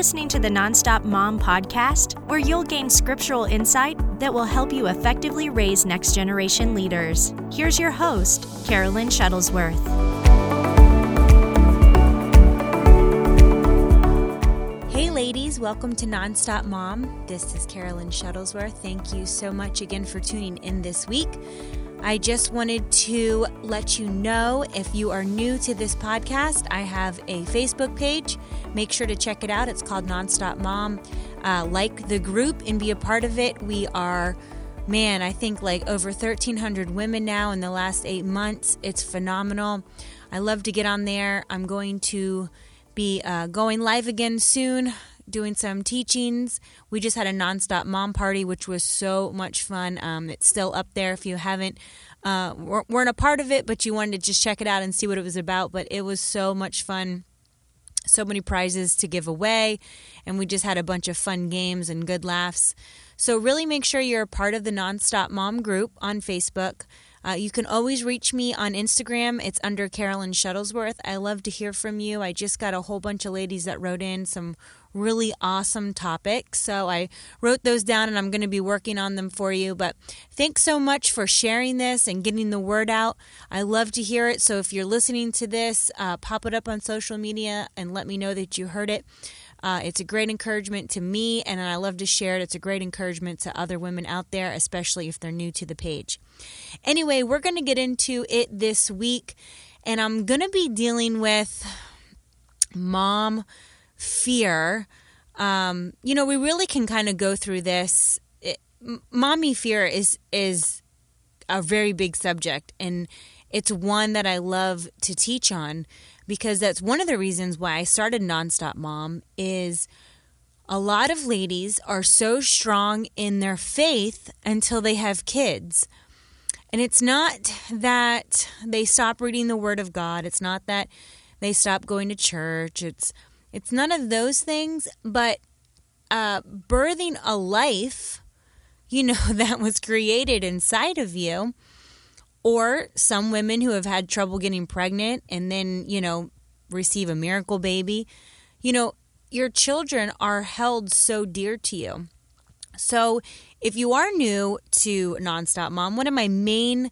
listening to the Nonstop Mom podcast, where you'll gain scriptural insight that will help you effectively raise next-generation leaders. Here's your host, Carolyn Shuttlesworth. Hey ladies, welcome to Nonstop Mom. This is Carolyn Shuttlesworth. Thank you so much again for tuning in this week. I just wanted to let you know, if you are new to this podcast, I have a Facebook page. Make sure to check it out. It's called Nonstop Mom. Like the group and be a part of it. We are, I think like over 1,300 women now in the last 8 months. It's phenomenal. I love to get on there. I'm going to be going live again soon, doing some teachings. We just had a Nonstop Mom party, which was so much fun. It's still up there if you haven't weren't a part of it, but you wanted to just check it out and see what it was about. But it was so much fun. So many prizes to give away, and we just had a bunch of fun games and good laughs. So really make sure you're a part of the Nonstop Mom group on Facebook. You can always reach me on Instagram. It's under Carolyn Shuttlesworth. I love to hear from you. I just got a whole bunch of ladies that wrote in some really awesome topics. So I wrote those down and I'm going to be working on them for you. But thanks so much for sharing this and getting the word out. I love to hear it. So if you're listening to this, pop it up on social media and let me know that you heard it. It's a great encouragement to me, and I love to share it. It's a great encouragement to other women out there, especially if they're new to the page. Anyway, we're going to get into it this week, and I'm going to be dealing with mom fear. We really can kind of go through this. Mommy fear is a very big subject, and it's one that I love to teach on, because that's one of the reasons why I started Nonstop Mom. Is a lot of ladies are so strong in their faith until they have kids. And it's not that they stop reading the Word of God. It's not that they stop going to church. It's none of those things, but birthing a life, that was created inside of you. Or some women who have had trouble getting pregnant and then, receive a miracle baby. Your children are held so dear to you. So if you are new to Nonstop Mom, one of my main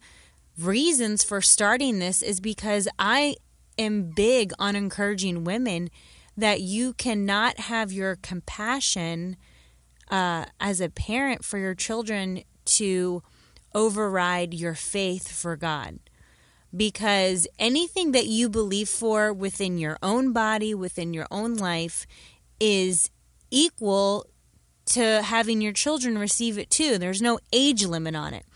reasons for starting this is because I am big on encouraging women that you cannot have your compassion as a parent for your children to override your faith for God, because anything that you believe for within your own body, within your own life, is equal to having your children receive it too. There's no age limit on it.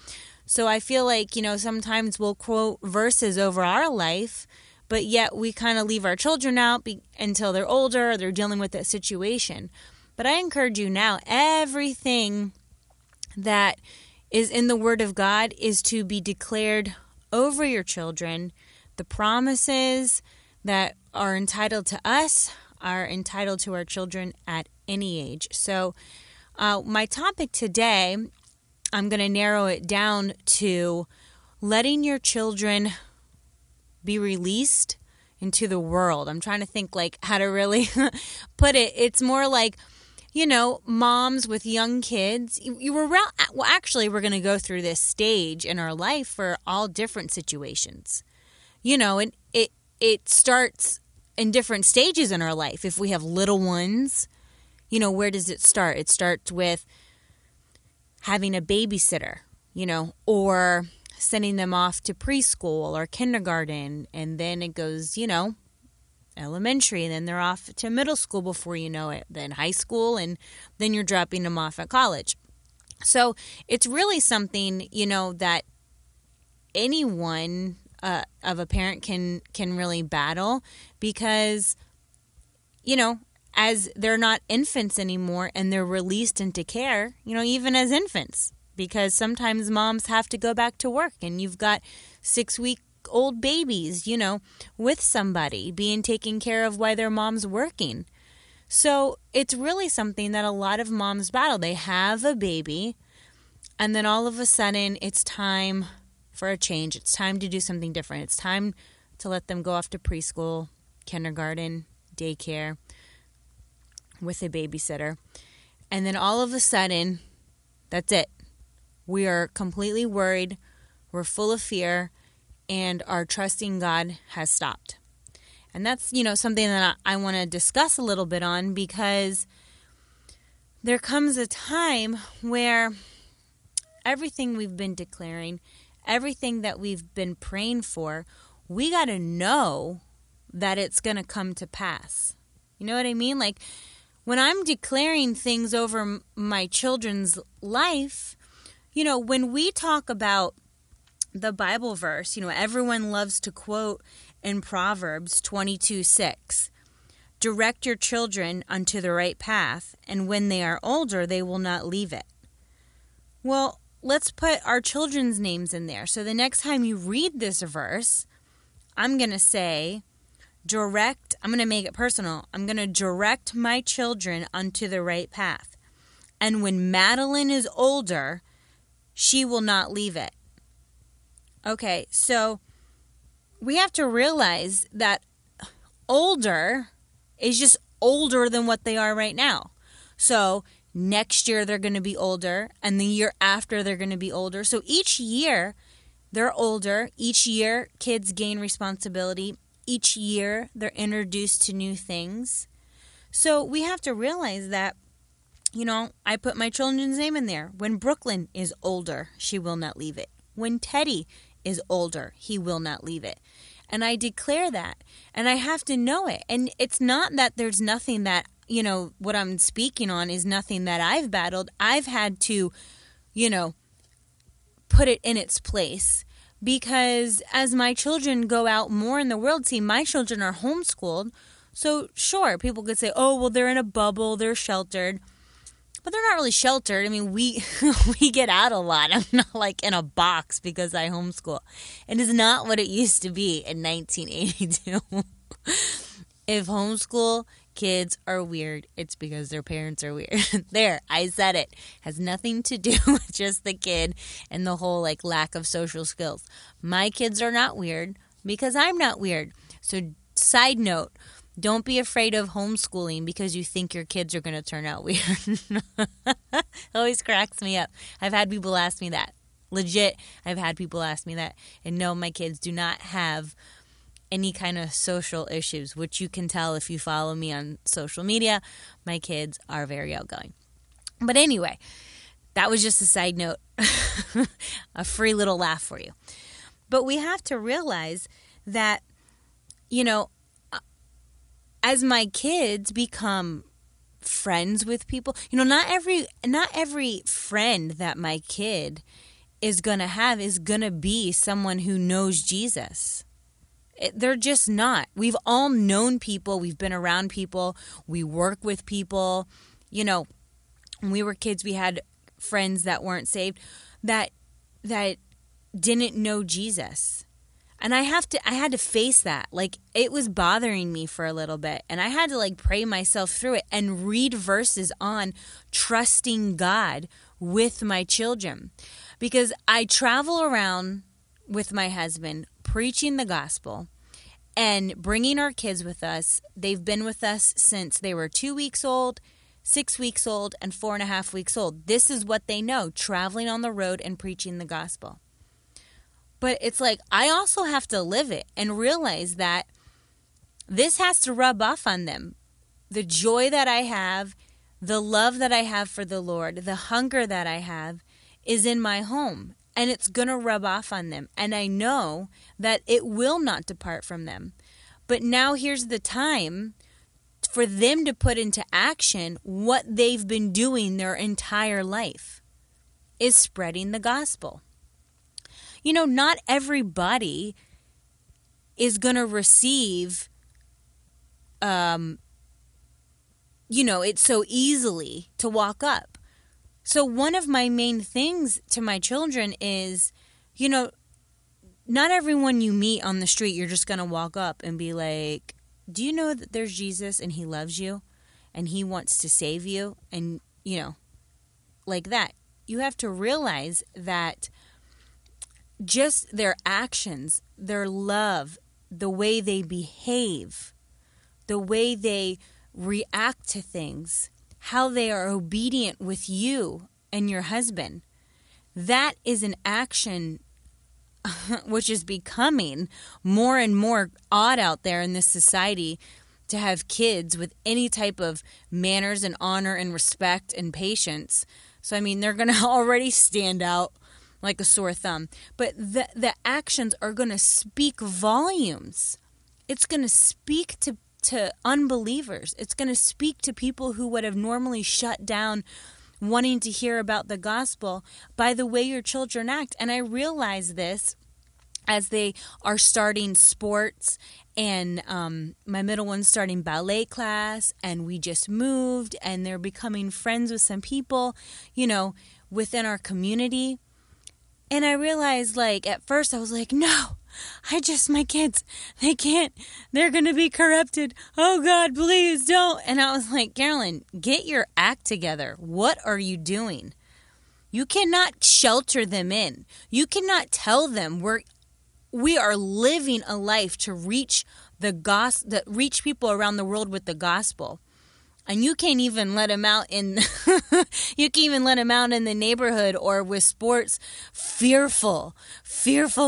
So I feel like, sometimes we'll quote verses over our life, but yet we kind of leave our children out until they're older or they're dealing with that situation. But I encourage you now, everything that is in the Word of God is to be declared over your children. The promises that are entitled to us are entitled to our children at any age. So my topic today, I'm going to narrow it down to letting your children be released into the world. I'm trying to think how to really put it. It's more like, moms with young kids, we're going to go through this stage in our life for all different situations. And it starts in different stages in our life. If we have little ones, where does it start? It starts with having a babysitter, or sending them off to preschool or kindergarten. And then it goes, elementary, and then they're off to middle school before you know it, then high school, and then you're dropping them off at college. So it's really something, that anyone of a parent can really battle, because, as they're not infants anymore and they're released into care, even as infants, because sometimes moms have to go back to work and you've got 6-week old babies, with somebody being taken care of while their mom's working. So it's really something that a lot of moms battle. They have a baby, and then all of a sudden it's time for a change. It's time to do something different. It's time to let them go off to preschool, kindergarten, daycare, with a babysitter. And then all of a sudden, that's it. We are completely worried. We're full of fear, and our trusting God has stopped. And that's, you know, something that I want to discuss a little bit on, because there comes a time where everything we've been declaring, everything that we've been praying for, we got to know that it's going to come to pass. You know what I mean? Like, when I'm declaring things over my children's life, you know, when we talk about the Bible verse, you know, everyone loves to quote in Proverbs 22:6, direct your children unto the right path, and when they are older, they will not leave it. Well, let's put our children's names in there. So the next time you read this verse, I'm going to say, direct, I'm going to make it personal. I'm going to direct my children unto the right path. And when Madeline is older, she will not leave it. Okay, so we have to realize that older is just older than what they are right now. So next year they're going to be older, and the year after they're going to be older. So each year they're older. Each year kids gain responsibility. Each year they're introduced to new things. So we have to realize that, you know, I put my children's name in there. When Brooklyn is older, she will not leave it. When Teddy is older, he will not leave it. And I declare that. And I have to know it. And it's not that there's nothing that, you know, what I'm speaking on is nothing that I've battled. I've had to, you know, put it in its place. Because as my children go out more in the world, see, my children are homeschooled. So sure, people could say, oh, well, they're in a bubble, they're sheltered. But they're not really sheltered. I mean, we get out a lot. I'm not like in a box because I homeschool. It is not what it used to be in 1982. If homeschool kids are weird, it's because their parents are weird. There, I said it. Has nothing to do with just the kid and the whole like lack of social skills. My kids are not weird because I'm not weird. So side note, don't be afraid of homeschooling because you think your kids are going to turn out weird. Always cracks me up. I've had people ask me that. Legit, I've had people ask me that. And no, my kids do not have any kind of social issues, which you can tell if you follow me on social media. My kids are very outgoing. But anyway, that was just a side note, a free little laugh for you. But we have to realize that, you know, as my kids become friends with people, you know, not every friend that my kid is going to have is going to be someone who knows Jesus. They're just not. We've all known people. We've been around people. We work with people. You know, when we were kids, we had friends that weren't saved, that didn't know Jesus. And I had to face that. Like, it was bothering me for a little bit. And I had to like pray myself through it and read verses on trusting God with my children. Because I travel around with my husband preaching the gospel and bringing our kids with us. They've been with us since they were 2 weeks old, 6 weeks old, and 4.5 weeks old. This is what they know, traveling on the road and preaching the gospel. But it's like, I also have to live it and realize that this has to rub off on them. The joy that I have, the love that I have for the Lord, the hunger that I have is in my home. And it's going to rub off on them. And I know that it will not depart from them. But now here's the time for them to put into action what they've been doing their entire life, is spreading the gospel. You know, not everybody is going to receive, you know, it's so easily to walk up. So one of my main things to my children is, you know, not everyone you meet on the street, you're just going to walk up and be like, do you know that there's Jesus and he loves you and he wants to save you? And, you know, like that. You have to realize that just their actions, their love, the way they behave, the way they react to things, how they are obedient with you and your husband. That is an action which is becoming more and more odd out there in this society, to have kids with any type of manners and honor and respect and patience. So, I mean, they're going to already stand out like a sore thumb. But the actions are going to speak volumes. It's going to speak to unbelievers. It's going to speak to people who would have normally shut down wanting to hear about the gospel by the way your children act. And I realize this as they are starting sports, and my middle one's starting ballet class, and we just moved, and they're becoming friends with some people, you know, within our community. And I realized, like, at first I was like, no, my kids, they can't, they're going to be corrupted. Oh God, please don't. And I was like, Carolyn, get your act together. What are you doing? You cannot shelter them in. You cannot tell them we are living a life to reach the gospel, that reach people around the world with the gospel. And you can't even let them out in the neighborhood or with sports, fearful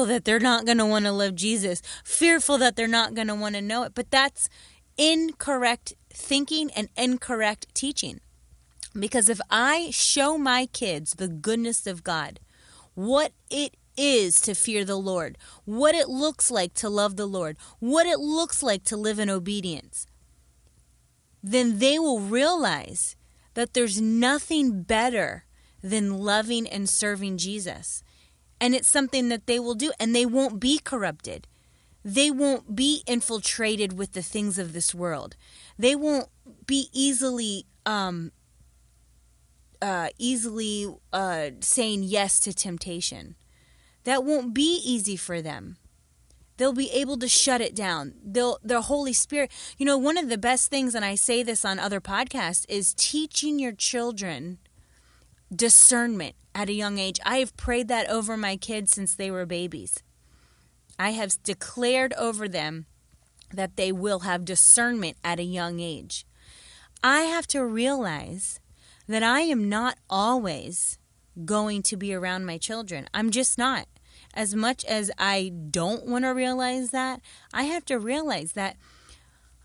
that they're not going to want to love Jesus, fearful that they're not going to want to know it. But that's incorrect thinking and incorrect teaching. Because if I show my kids the goodness of God, what it is to fear the Lord, what it looks like to love the Lord, what it looks like to live in obedience, then they will realize that there's nothing better than loving and serving Jesus. And it's something that they will do, and they won't be corrupted. They won't be infiltrated with the things of this world. They won't be easily saying yes to temptation. That won't be easy for them. They'll be able to shut it down. Their Holy Spirit, you know, one of the best things, and I say this on other podcasts, is teaching your children discernment at a young age. I have prayed that over my kids since they were babies. I have declared over them that they will have discernment at a young age. I have to realize that I am not always going to be around my children. I'm just not. As much as I don't want to realize that, I have to realize that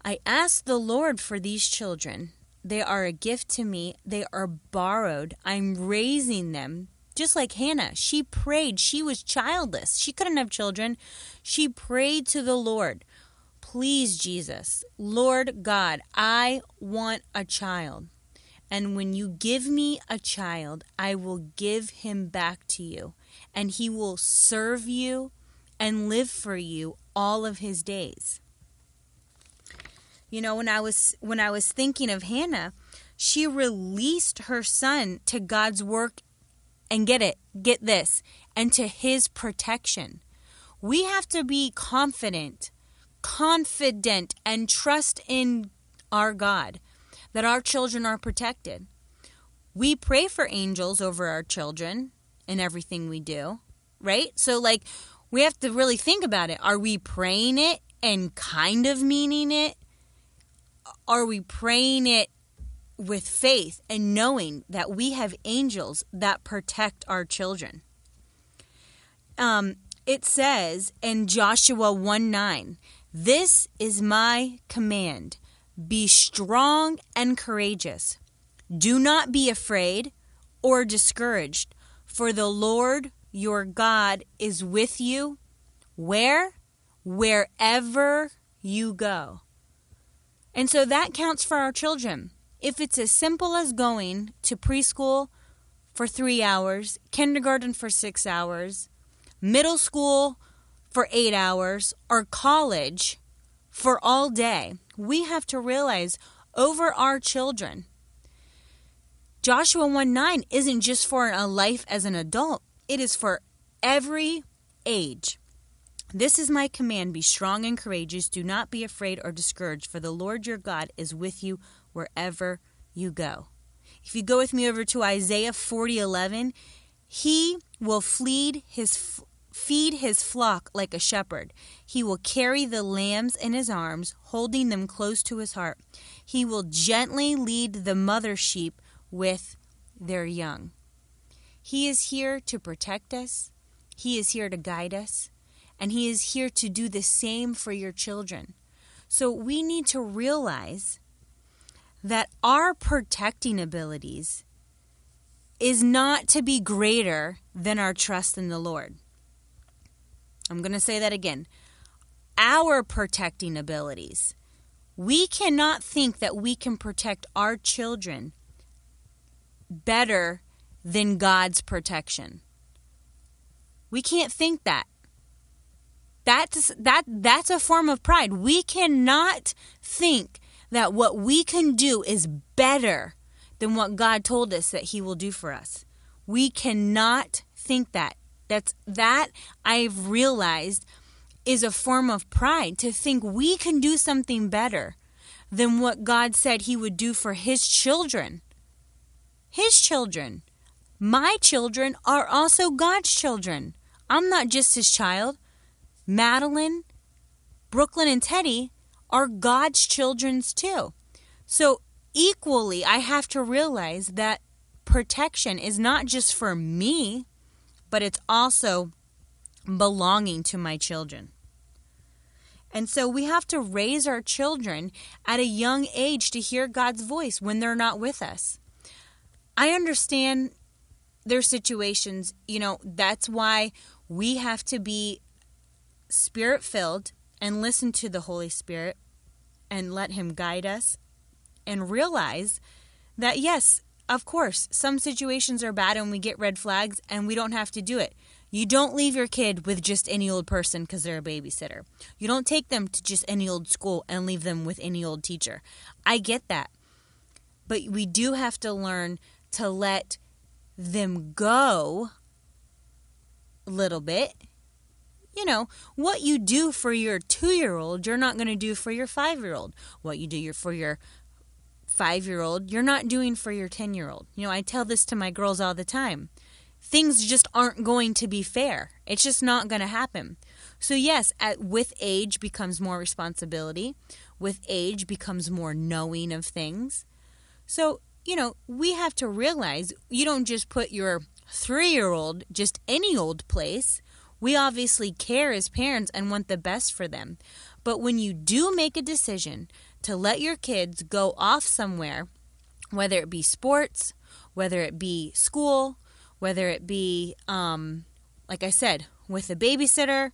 I ask the Lord for these children. They are a gift to me. They are borrowed. I'm raising them. Just like Hannah, she prayed. She was childless. She couldn't have children. She prayed to the Lord. Please, Jesus, Lord God, I want a child. And when you give me a child, I will give him back to you. And he will serve you and live for you all of his days. You know, when I was thinking of Hannah, she released her son to God's work and get this, and to his protection. We have to be confident, and trust in our God that our children are protected. We pray for angels over our children in everything we do, right? So, like, we have to really think about it. Are we praying it and kind of meaning it? Are we praying it with faith and knowing that we have angels that protect our children? It says in Joshua 1:9, "This is my command. Be strong and courageous. Do not be afraid or discouraged. For the Lord your God is with you wherever you go." And so that counts for our children. If it's as simple as going to preschool for 3 hours, kindergarten for 6 hours, middle school for 8 hours, or college for all day, we have to realize over our children, Joshua 1:9 isn't just for a life as an adult. It is for every age. "This is my command. Be strong and courageous. Do not be afraid or discouraged. For the Lord your God is with you wherever you go." If you go with me over to Isaiah 40:11, "He will feed his feed his flock like a shepherd. He will carry the lambs in his arms, holding them close to his heart. He will gently lead the mother sheep with their young. He is here to protect us. He is here to guide us. And he is here to do the same for your children. So we need to realize that our protecting abilities is not to be greater than our trust in the Lord. I'm going to say that again. Our protecting abilities. We cannot think that we can protect our children better than God's protection. We can't think that. That's a form of pride. We cannot think that what we can do is better than what God told us that he will do for us. We cannot think that. That I've realized is a form of pride, to think we can do something better than what God said he would do for his children. His children. My children are also God's children. I'm not just his child. Madeline, Brooklyn, and Teddy are God's children too. So equally, I have to realize that protection is not just for me, but it's also belonging to my children. And so we have to raise our children at a young age to hear God's voice when they're not with us. I understand their situations. You know, that's why we have to be Spirit-filled and listen to the Holy Spirit and let him guide us, and realize that, yes, of course, some situations are bad and we get red flags and we don't have to do it. You don't leave your kid with just any old person because they're a babysitter. You don't take them to just any old school and leave them with any old teacher. I get that. But we do have to learn to let them go a little bit. You know, what you do for your 2-year-old, you're not going to do for your 5-year-old. What you do for your 5-year-old, you're not doing for your 10-year-old. You know, I tell this to my girls all the time. Things just aren't going to be fair. It's just not going to happen. So yes, with age becomes more responsibility. With age becomes more knowing of things. So, you know, we have to realize you don't just put your 3-year-old just any old place. We obviously care as parents and want the best for them. But when you do make a decision to let your kids go off somewhere, whether it be sports, whether it be school, whether it be, like I said, with a babysitter,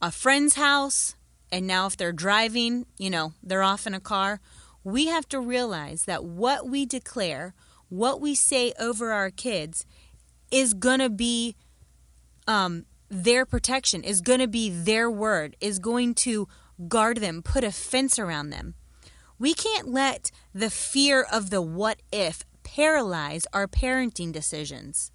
a friend's house, and now if they're driving, you know, they're off in a car, we have to realize that what we declare, what we say over our kids is going to be their protection, is going to be their word, is going to guard them, put a fence around them. We can't let the fear of the what if paralyze our parenting decisions,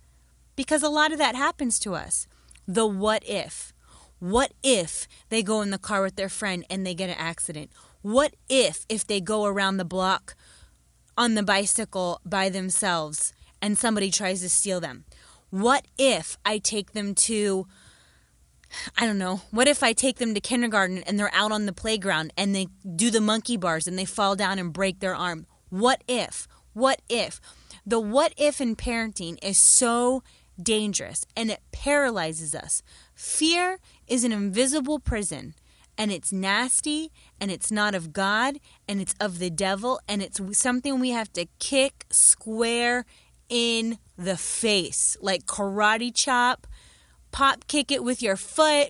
because a lot of that happens to us. The what if. What if they go in the car with their friend and they get an accident? What if they go around the block on the bicycle by themselves and somebody tries to steal them? What if I take them to, I don't know, what if I take them to kindergarten and they're out on the playground and they do the monkey bars and they fall down and break their arm? What if? What if? The what if in parenting is so dangerous, and it paralyzes us. Fear is an invisible prison, and it's nasty, and it's not of God, and it's of the devil, and it's something we have to kick square in the face, like karate chop, pop kick it with your foot,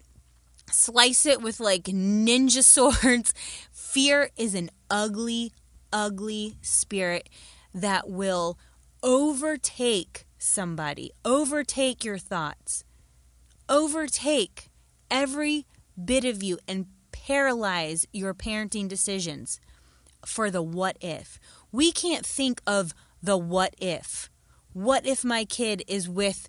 slice it with like ninja swords. Fear is an ugly, ugly spirit that will overtake somebody, overtake your thoughts, overtake every bit of you, and paralyze your parenting decisions for the what if. We can't think of the what if. What if my kid is with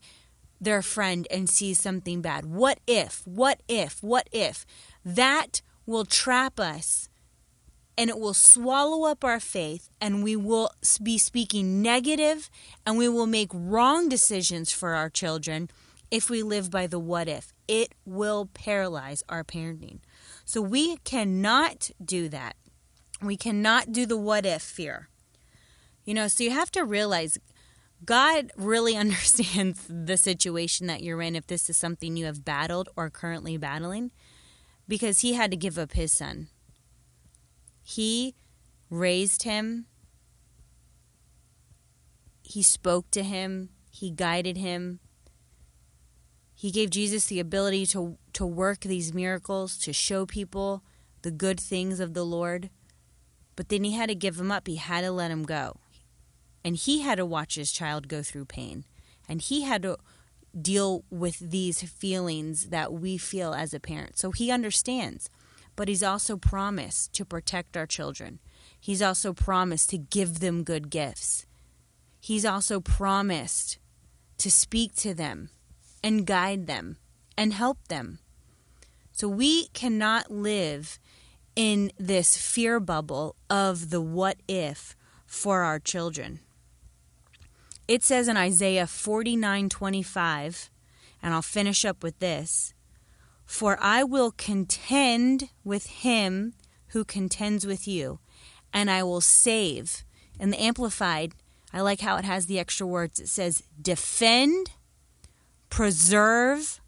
their friend and sees something bad? What if? What if? What if? That will trap us, and it will swallow up our faith, and we will be speaking negative, and we will make wrong decisions for our children if we live by the what if. it will paralyze our parenting. So we cannot do that. We cannot do the what if fear. You know, so you have to realize God really understands the situation that you're in if this is something you have battled or currently battling, because he had to give up his son. He raised him. He spoke to him. He guided him. He gave Jesus the ability to work these miracles, to show people the good things of the Lord. But then he had to give him up. He had to let him go. And he had to watch his child go through pain. And he had to deal with these feelings that we feel as a parent. So he understands. But he's also promised to protect our children. He's also promised to give them good gifts. He's also promised to speak to them and guide them and help them. So we cannot live in this fear bubble of the what if for our children. It says in Isaiah 49:25, and I'll finish up with this, "For I will contend with him who contends with you, and I will save." And the Amplified, I like how it has the extra words. It says, "Defend, preserve,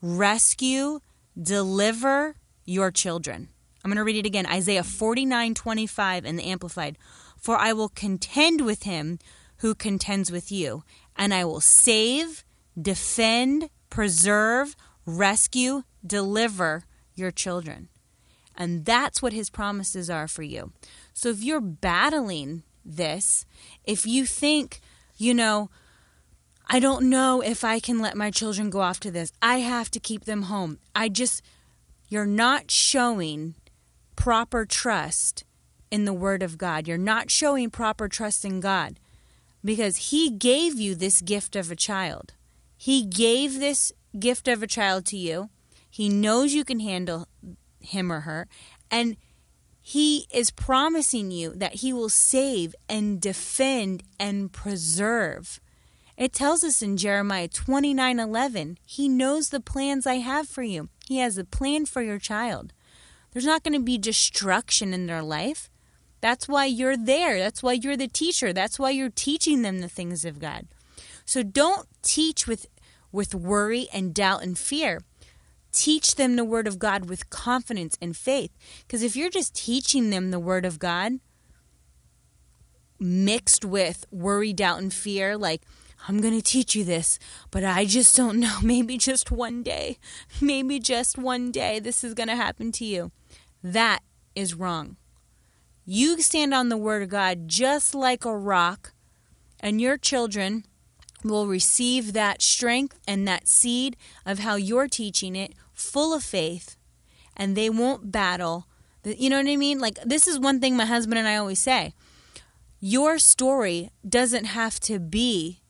rescue, deliver your children." I'm going to read it again. Isaiah 49:25 in the Amplified. "For I will contend with him who contends with you, and I will save, defend, preserve, rescue, deliver your children." And that's what his promises are for you. So if you're battling this, if you think, you know, I don't know if I can let my children go off to this, I have to keep them home, you're not showing proper trust in the Word of God. You're not showing proper trust in God, because he gave you this gift of a child. He gave this gift of a child to you. He knows you can handle him or her, and he is promising you that he will save and defend and preserve. It tells us in Jeremiah 29:11, he knows the plans I have for you. He has a plan for your child. There's not going to be destruction in their life. That's why you're there. That's why you're the teacher. That's why you're teaching them the things of God. So don't teach with worry and doubt and fear. Teach them the Word of God with confidence and faith. Because if you're just teaching them the Word of God mixed with worry, doubt, and fear, like, I'm going to teach you this, but I just don't know. Maybe just one day this is going to happen to you. That is wrong. You stand on the Word of God just like a rock, and your children will receive that strength and that seed of how you're teaching it, full of faith, and they won't battle. You know what I mean? Like, this is one thing my husband and I always say. Your story doesn't have to be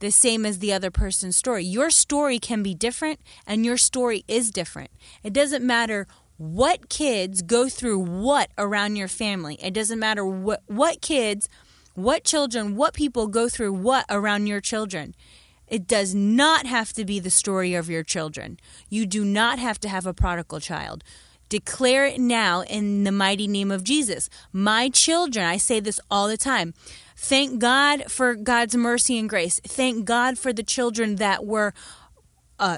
the same as the other person's story. Your story can be different, and your story is different. It doesn't matter what kids go through what around your family. It doesn't matter what kids, what children, what people go through what around your children. It does not have to be the story of your children. You do not have to have a prodigal child. Declare it now in the mighty name of Jesus. My children, I say this all the time, thank God for God's mercy and grace. Thank God for the children that were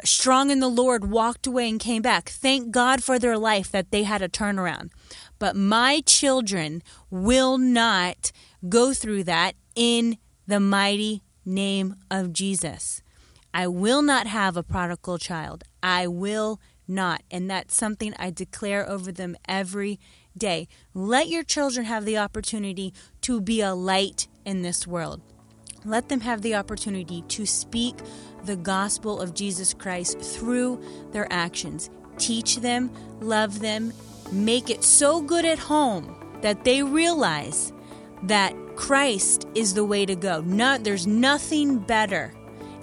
strong in the Lord, walked away, and came back. Thank God for their life, that they had a turnaround. But my children will not go through that in the mighty name of Jesus. I will not have a prodigal child. I will not. And that's something I declare over them every day. Let your children have the opportunity to be a light in this world. Let them have the opportunity to speak the gospel of Jesus Christ through their actions. Teach them, love them, make it so good at home that they realize that Christ is the way to go. There's nothing better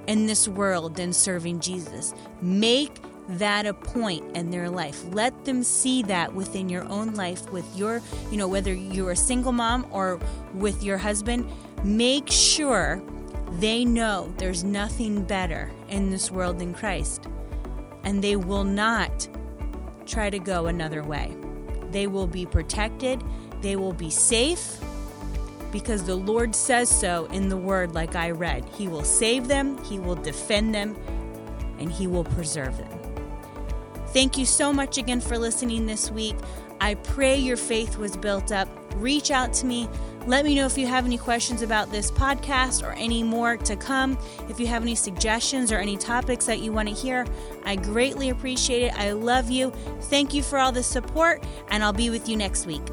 in this world than serving Jesus. Make that a point in their life. Let them see that within your own life, with your, you know, whether you're a single mom or with your husband, make sure they know there's nothing better in this world than Christ. and they will not try to go another way. They will be protected. They will be safe because the Lord says so in the word, like I read. He will save them, He will defend them, and He will preserve them. Thank you so much again for listening this week. I pray your faith was built up. Reach out to me. Let me know if you have any questions about this podcast or any more to come. If you have any suggestions or any topics that you want to hear, I greatly appreciate it. I love you. Thank you for all the support, and I'll be with you next week.